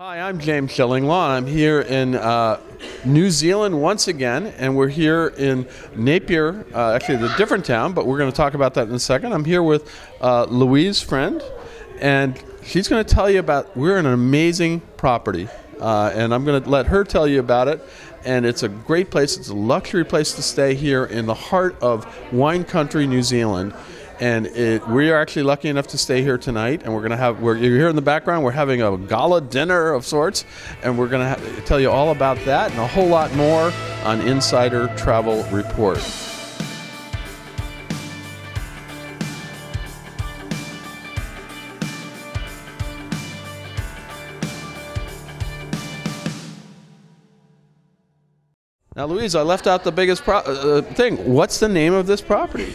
Hi, I'm James Shillinglaw. I'm here in New Zealand once again, and we're here in Napier, actually a different town, but we're going to talk about that in a second. I'm here with Louise Friend, and she's going to tell you about, we're in an amazing property, and I'm going to let her tell you about it. And it's a great place. It's a luxury place to stay here in the heart of wine country, New Zealand. And we are actually lucky enough to stay here tonight, and you're here in the background, we're having a gala dinner of sorts, and we're going to tell you all about that and a whole lot more on Insider Travel Report. Now, Louise, I left out the biggest thing. What's the name of this property?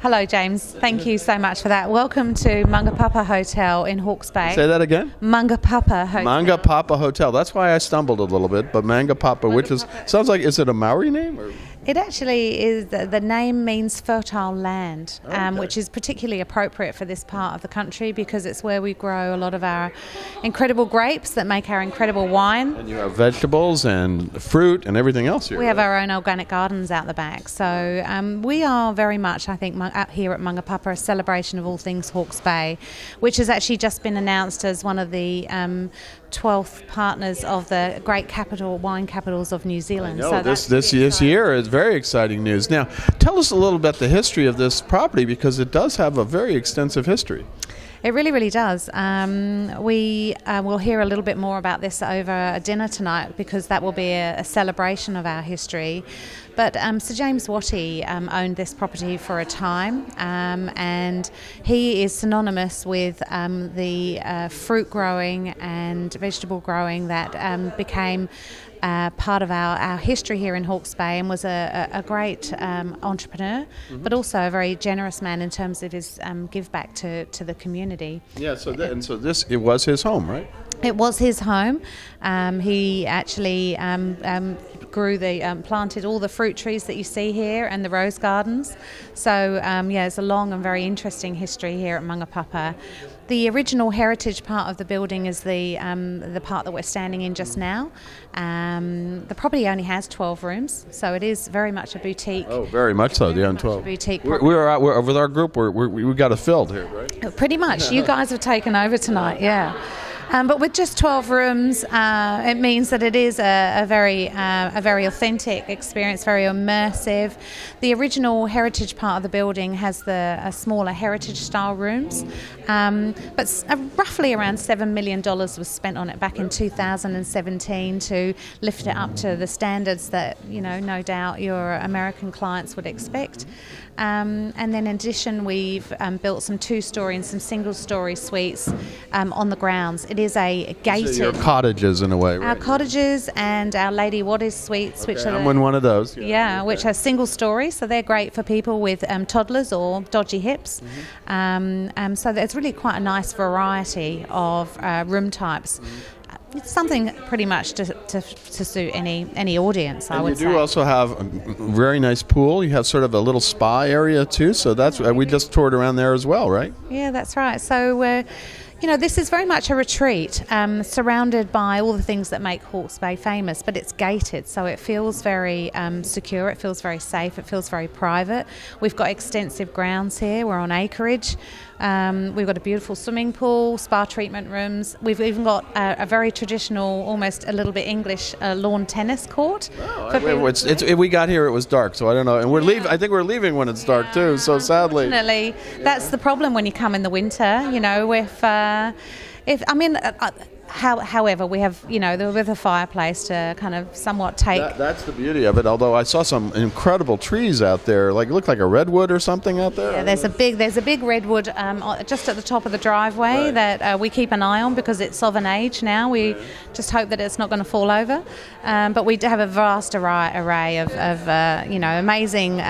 Hello, James. Thank you so much for that. Welcome to Mangapapa Hotel in Hawke's Bay. Say that again? Mangapapa Hotel. Mangapapa Hotel. That's why I stumbled a little bit, but Mangapapa, which is, sounds like, is it a Maori name? Or? It actually is. The name means fertile land, okay. Which is particularly appropriate for this part of the country because it's where we grow a lot of our incredible grapes that make our incredible wine. And you have vegetables and fruit and everything else here. We have our own organic gardens out the back. So we are very much, I think, up here at Mangapapa, a celebration of all things Hawke's Bay, which has actually just been announced as one of the 12th partners of the great wine capitals of New Zealand. So this year is very exciting news. Now, tell us a little bit the history of this property, because it does have a very extensive history. It really, really does. We will hear a little bit more about this over dinner tonight, because that will be a celebration of our history. But Sir James Wattie owned this property for a time, and he is synonymous with the fruit growing and vegetable growing that became part of our history here in Hawke's Bay, and was a great entrepreneur, but also a very generous man in terms of his give back to the community. Yeah, so it was his home, right? It was his home. He actually grew planted all the fruit trees that you see here and the rose gardens. So yeah, it's a long and very interesting history here at Mangapapa. The original heritage part of the building is the part that we're standing in just now. The property only has 12 rooms, so it is very much a boutique. Oh, very much so. They own 12. Boutique. We're with our group. We got it filled here, right? Pretty much. You guys have taken over tonight. Yeah. But with just 12 rooms, it means that it is a very authentic experience, very immersive. The original heritage part of the building has the smaller heritage-style rooms, but roughly around $7 million was spent on it back in 2017 to lift it up to the standards that, you know, no doubt your American clients would expect. And then in addition, we've built some two-storey and some single-storey suites on the grounds. It is a gated... So your cottages, in a way, right? Our cottages and our Lady Waddes Suites, which are... I'm in one of those. Yeah, okay. Which are single-storey, so they're great for people with toddlers or dodgy hips. So there's really quite a nice variety of room types. It's something pretty much to suit any audience, I would say. And you do also have a very nice pool. You have sort of a little spa area too, so that's we just toured around there as well, right? Yeah, that's right. So you know, this is very much a retreat, surrounded by all the things that make Hawke's Bay famous, but it's gated, so it feels very secure, it feels very safe, it feels very private. We've got extensive grounds here, we're on acreage, we've got a beautiful swimming pool, spa treatment rooms, we've even got a very traditional, almost a little bit English lawn tennis court. Wow. We got here, it was dark, so I don't know, and I think we're leaving when it's dark too, so sadly. Unfortunately, that's the problem when you come in the winter, you know, however, we have, you know, with a fireplace to kind of somewhat take... That's the beauty of it, although I saw some incredible trees out there, like it looked like a redwood or something out there. Yeah, there's a big redwood just at the top of the driveway that we keep an eye on because it's of an age now. We just hope that it's not going to fall over. But we have a vast array of you know, amazing...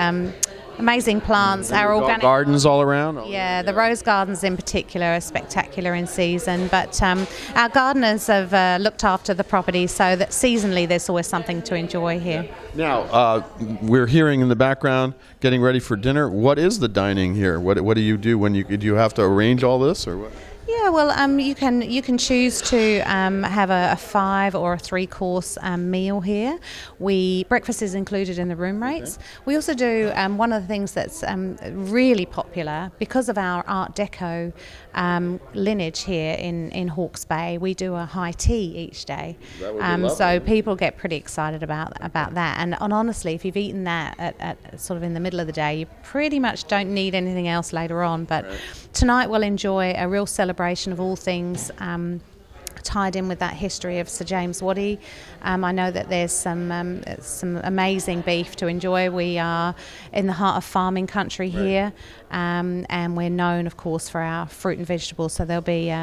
Amazing plants, our organic gardens all around. The rose gardens in particular are spectacular in season, but our gardeners have looked after the property so that seasonally there's always something to enjoy here. Now, we're hearing in the background, getting ready for dinner. What is the dining here? What do you do when you have to arrange all this or what? Yeah, Yeah, well, you can choose to have a 5 or a 3 course meal here. Breakfast is included in the room rates. Okay. We also do one of the things that's really popular because of our Art Deco lineage here in Hawke's Bay. We do a high tea each day, so people get pretty excited about that. And honestly, if you've eaten that at sort of in the middle of the day, you pretty much don't need anything else later on. But tonight we'll enjoy a real celebration of all things tied in with that history of Sir James Wattie. I know that there's some amazing beef to enjoy. We are in the heart of farming country here, and we're known, of course, for our fruit and vegetables, so there'll be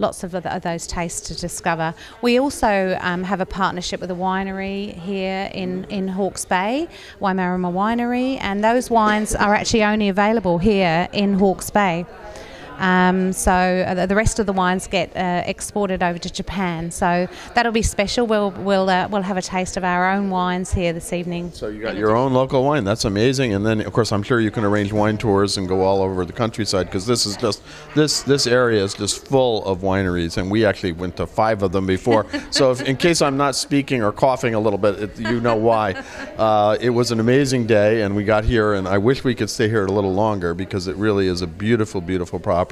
lots of those tastes to discover. We also have a partnership with a winery here in Hawke's Bay, Waimarama Winery, and those wines are actually only available here in Hawke's Bay. So the rest of the wines get exported over to Japan, so that'll be special. We'll have a taste of our own wines here this evening. So you got your own local wine. That's amazing. And then, of course, I'm sure you can arrange wine tours and go all over the countryside, because this area is just full of wineries, and we actually went to 5 of them before. So in case I'm not speaking or coughing a little bit, you know why. It was an amazing day, and we got here, and I wish we could stay here a little longer, because it really is a beautiful, beautiful property.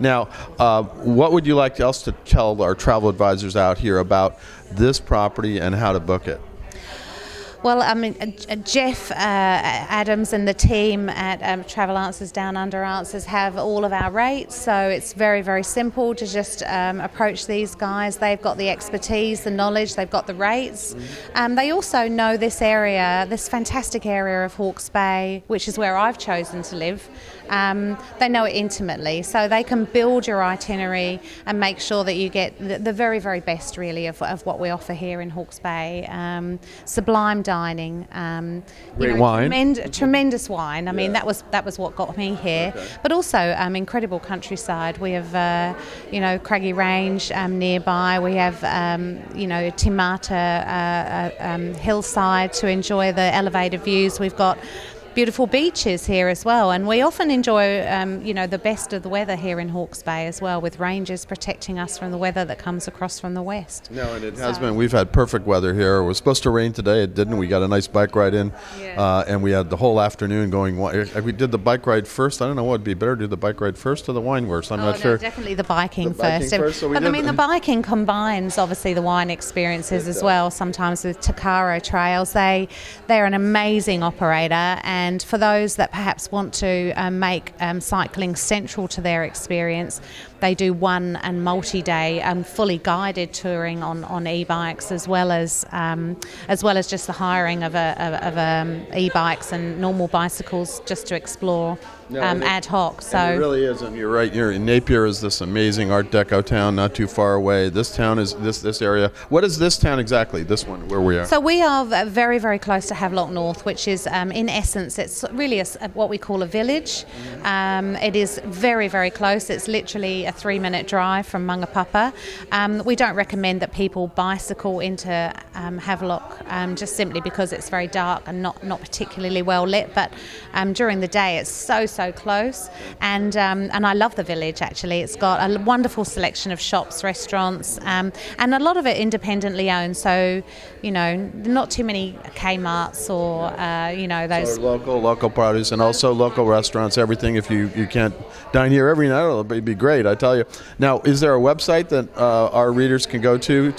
Now, what would you like else to tell our travel advisors out here about this property and how to book it? Well, I mean, Jeff Adams and the team at Travel Answers Down Under Answers have all of our rates, so it's very, very simple to just approach these guys. They've got the expertise, the knowledge, they've got the rates. They also know this area, this fantastic area of Hawke's Bay, which is where I've chosen to live. They know it intimately, so they can build your itinerary and make sure that you get the very, very best, really, of what we offer here in Hawke's Bay. Sublime dining, great wine, tremendous wine. I mean, that was what got me here. But also incredible countryside. We have Craggy Range nearby. We have Timata hillside to enjoy the elevated views. We've got beautiful beaches here as well, and we often enjoy the best of the weather here in Hawke's Bay as well, with ranges protecting us from the weather that comes across from the west. We've had perfect weather here. It was supposed to rain today, it didn't. We got a nice bike ride in, and we had the whole afternoon going. We did the bike ride first. I don't know what would be better, do the bike ride first or the wine first. I'm not sure. Definitely the biking first. The biking combines obviously the wine experiences as well. Sometimes with Takaro Trails, they're an amazing operator. And for those that perhaps want to make cycling central to their experience, they do one and multi-day fully guided touring on e-bikes, as well as just the hiring of e-bikes and normal bicycles just to explore. Ad hoc. So it really is, and you're right. Napier is this amazing Art Deco town, not too far away. This town is this area. What is this town exactly? This one where we are. So we are very, very close to Havelock North, which is in essence, it's really what we call a village. It is very, very close. It's literally a 3-minute drive from Mangapapa. We don't recommend that people bicycle into Havelock just simply because it's very dark and not particularly well lit. But during the day, it's so close, and I love the village. Actually, it's got a wonderful selection of shops, restaurants, and a lot of it independently owned, so not too many Kmarts or those. So local produce, and also local restaurants, everything. If you can't dine here every night, it'll be great, I tell you. Now, is there a website that our readers can go to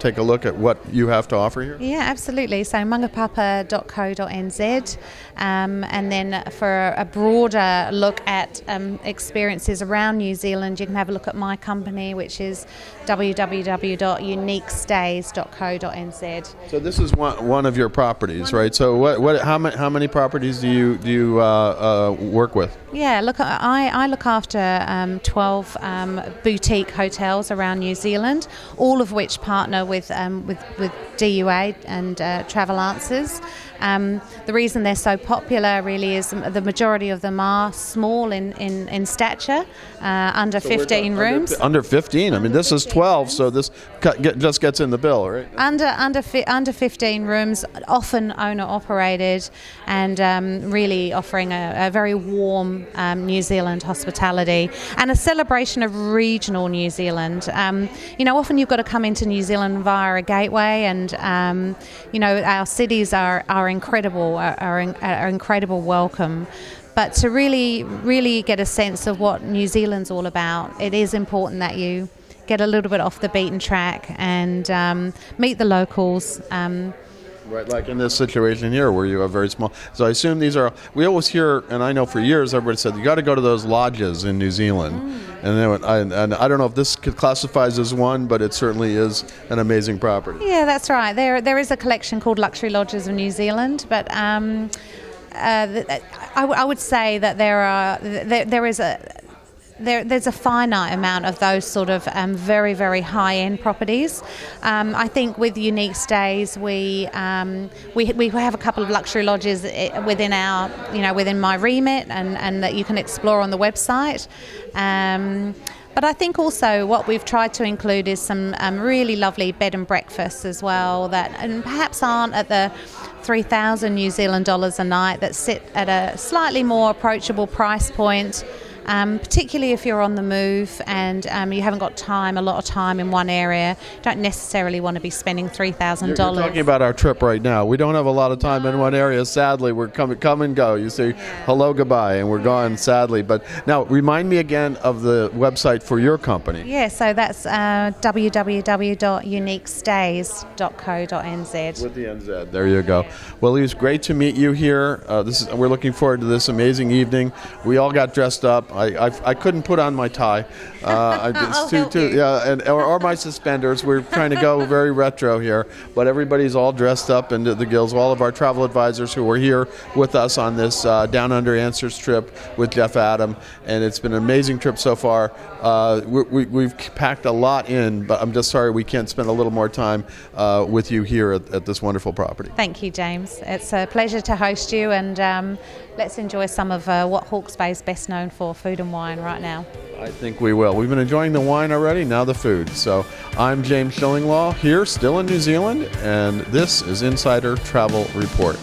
take a look at what you have to offer here? Yeah, absolutely. So mangapapa.co.nz, and then for a broader look at experiences around New Zealand, you can have a look at my company, which is www.uniquestays.co.nz. So this is one of your properties, right? So how many properties do you work with? Yeah, look, I look after 12 boutique hotels around New Zealand, all of which partner with DUA and Travel Answers. The reason they're so popular really is the majority of them are small in stature, under 15 rooms. Under 15. I mean, this is 12, so this just gets in the bill, right? Under 15 rooms, often owner-operated, and really offering a very warm New Zealand hospitality and a celebration of regional New Zealand. You know, often you've got to come into New Zealand via a gateway, and you know, our cities are incredible welcome. But to really, really get a sense of what New Zealand's all about, it is important that you get a little bit off the beaten track and meet the locals. Right, like in this situation here where you have very small. So I assume these are, we always hear, and I know for years everybody said, you got to go to those lodges in New Zealand. And I don't know if this classifies as one, but it certainly is an amazing property. Yeah, that's right. There is a collection called Luxury Lodges of New Zealand, but I would say that there's a finite amount of those sort of very, very high-end properties. I think with Unique Stays, we have a couple of luxury lodges within our, you know, within my remit, and that you can explore on the website. But I think also what we've tried to include is some really lovely bed and breakfasts as well, that and perhaps aren't at the $3,000 a night, that sit at a slightly more approachable price point. Particularly if you're on the move and you haven't got a lot of time in one area, don't necessarily want to be spending $3,000. You're talking about our trip right now. We don't have a lot of time in one area, sadly. We're come and go. You say hello, goodbye, and we're gone, sadly. But now, remind me again of the website for your company. Yeah, so that's www.uniquestays.co.nz. With the NZ, there you go. Well, it was great to meet you here. We're looking forward to this amazing evening. We all got dressed up. I couldn't put on my tie, or my suspenders. We're trying to go very retro here, but everybody's all dressed up into the gills. All of our travel advisors who were here with us on this Down Under Answers trip with Jeff Adam, and it's been an amazing trip so far. We've packed a lot in, but I'm just sorry we can't spend a little more time with you here at this wonderful property. Thank you, James. It's a pleasure to host you, and let's enjoy some of what Hawke's Bay is best known for, food and wine, right now. I think we will. We've been enjoying the wine already, now the food. So I'm James Shillinglaw here, still in New Zealand, and this is Insider Travel Report.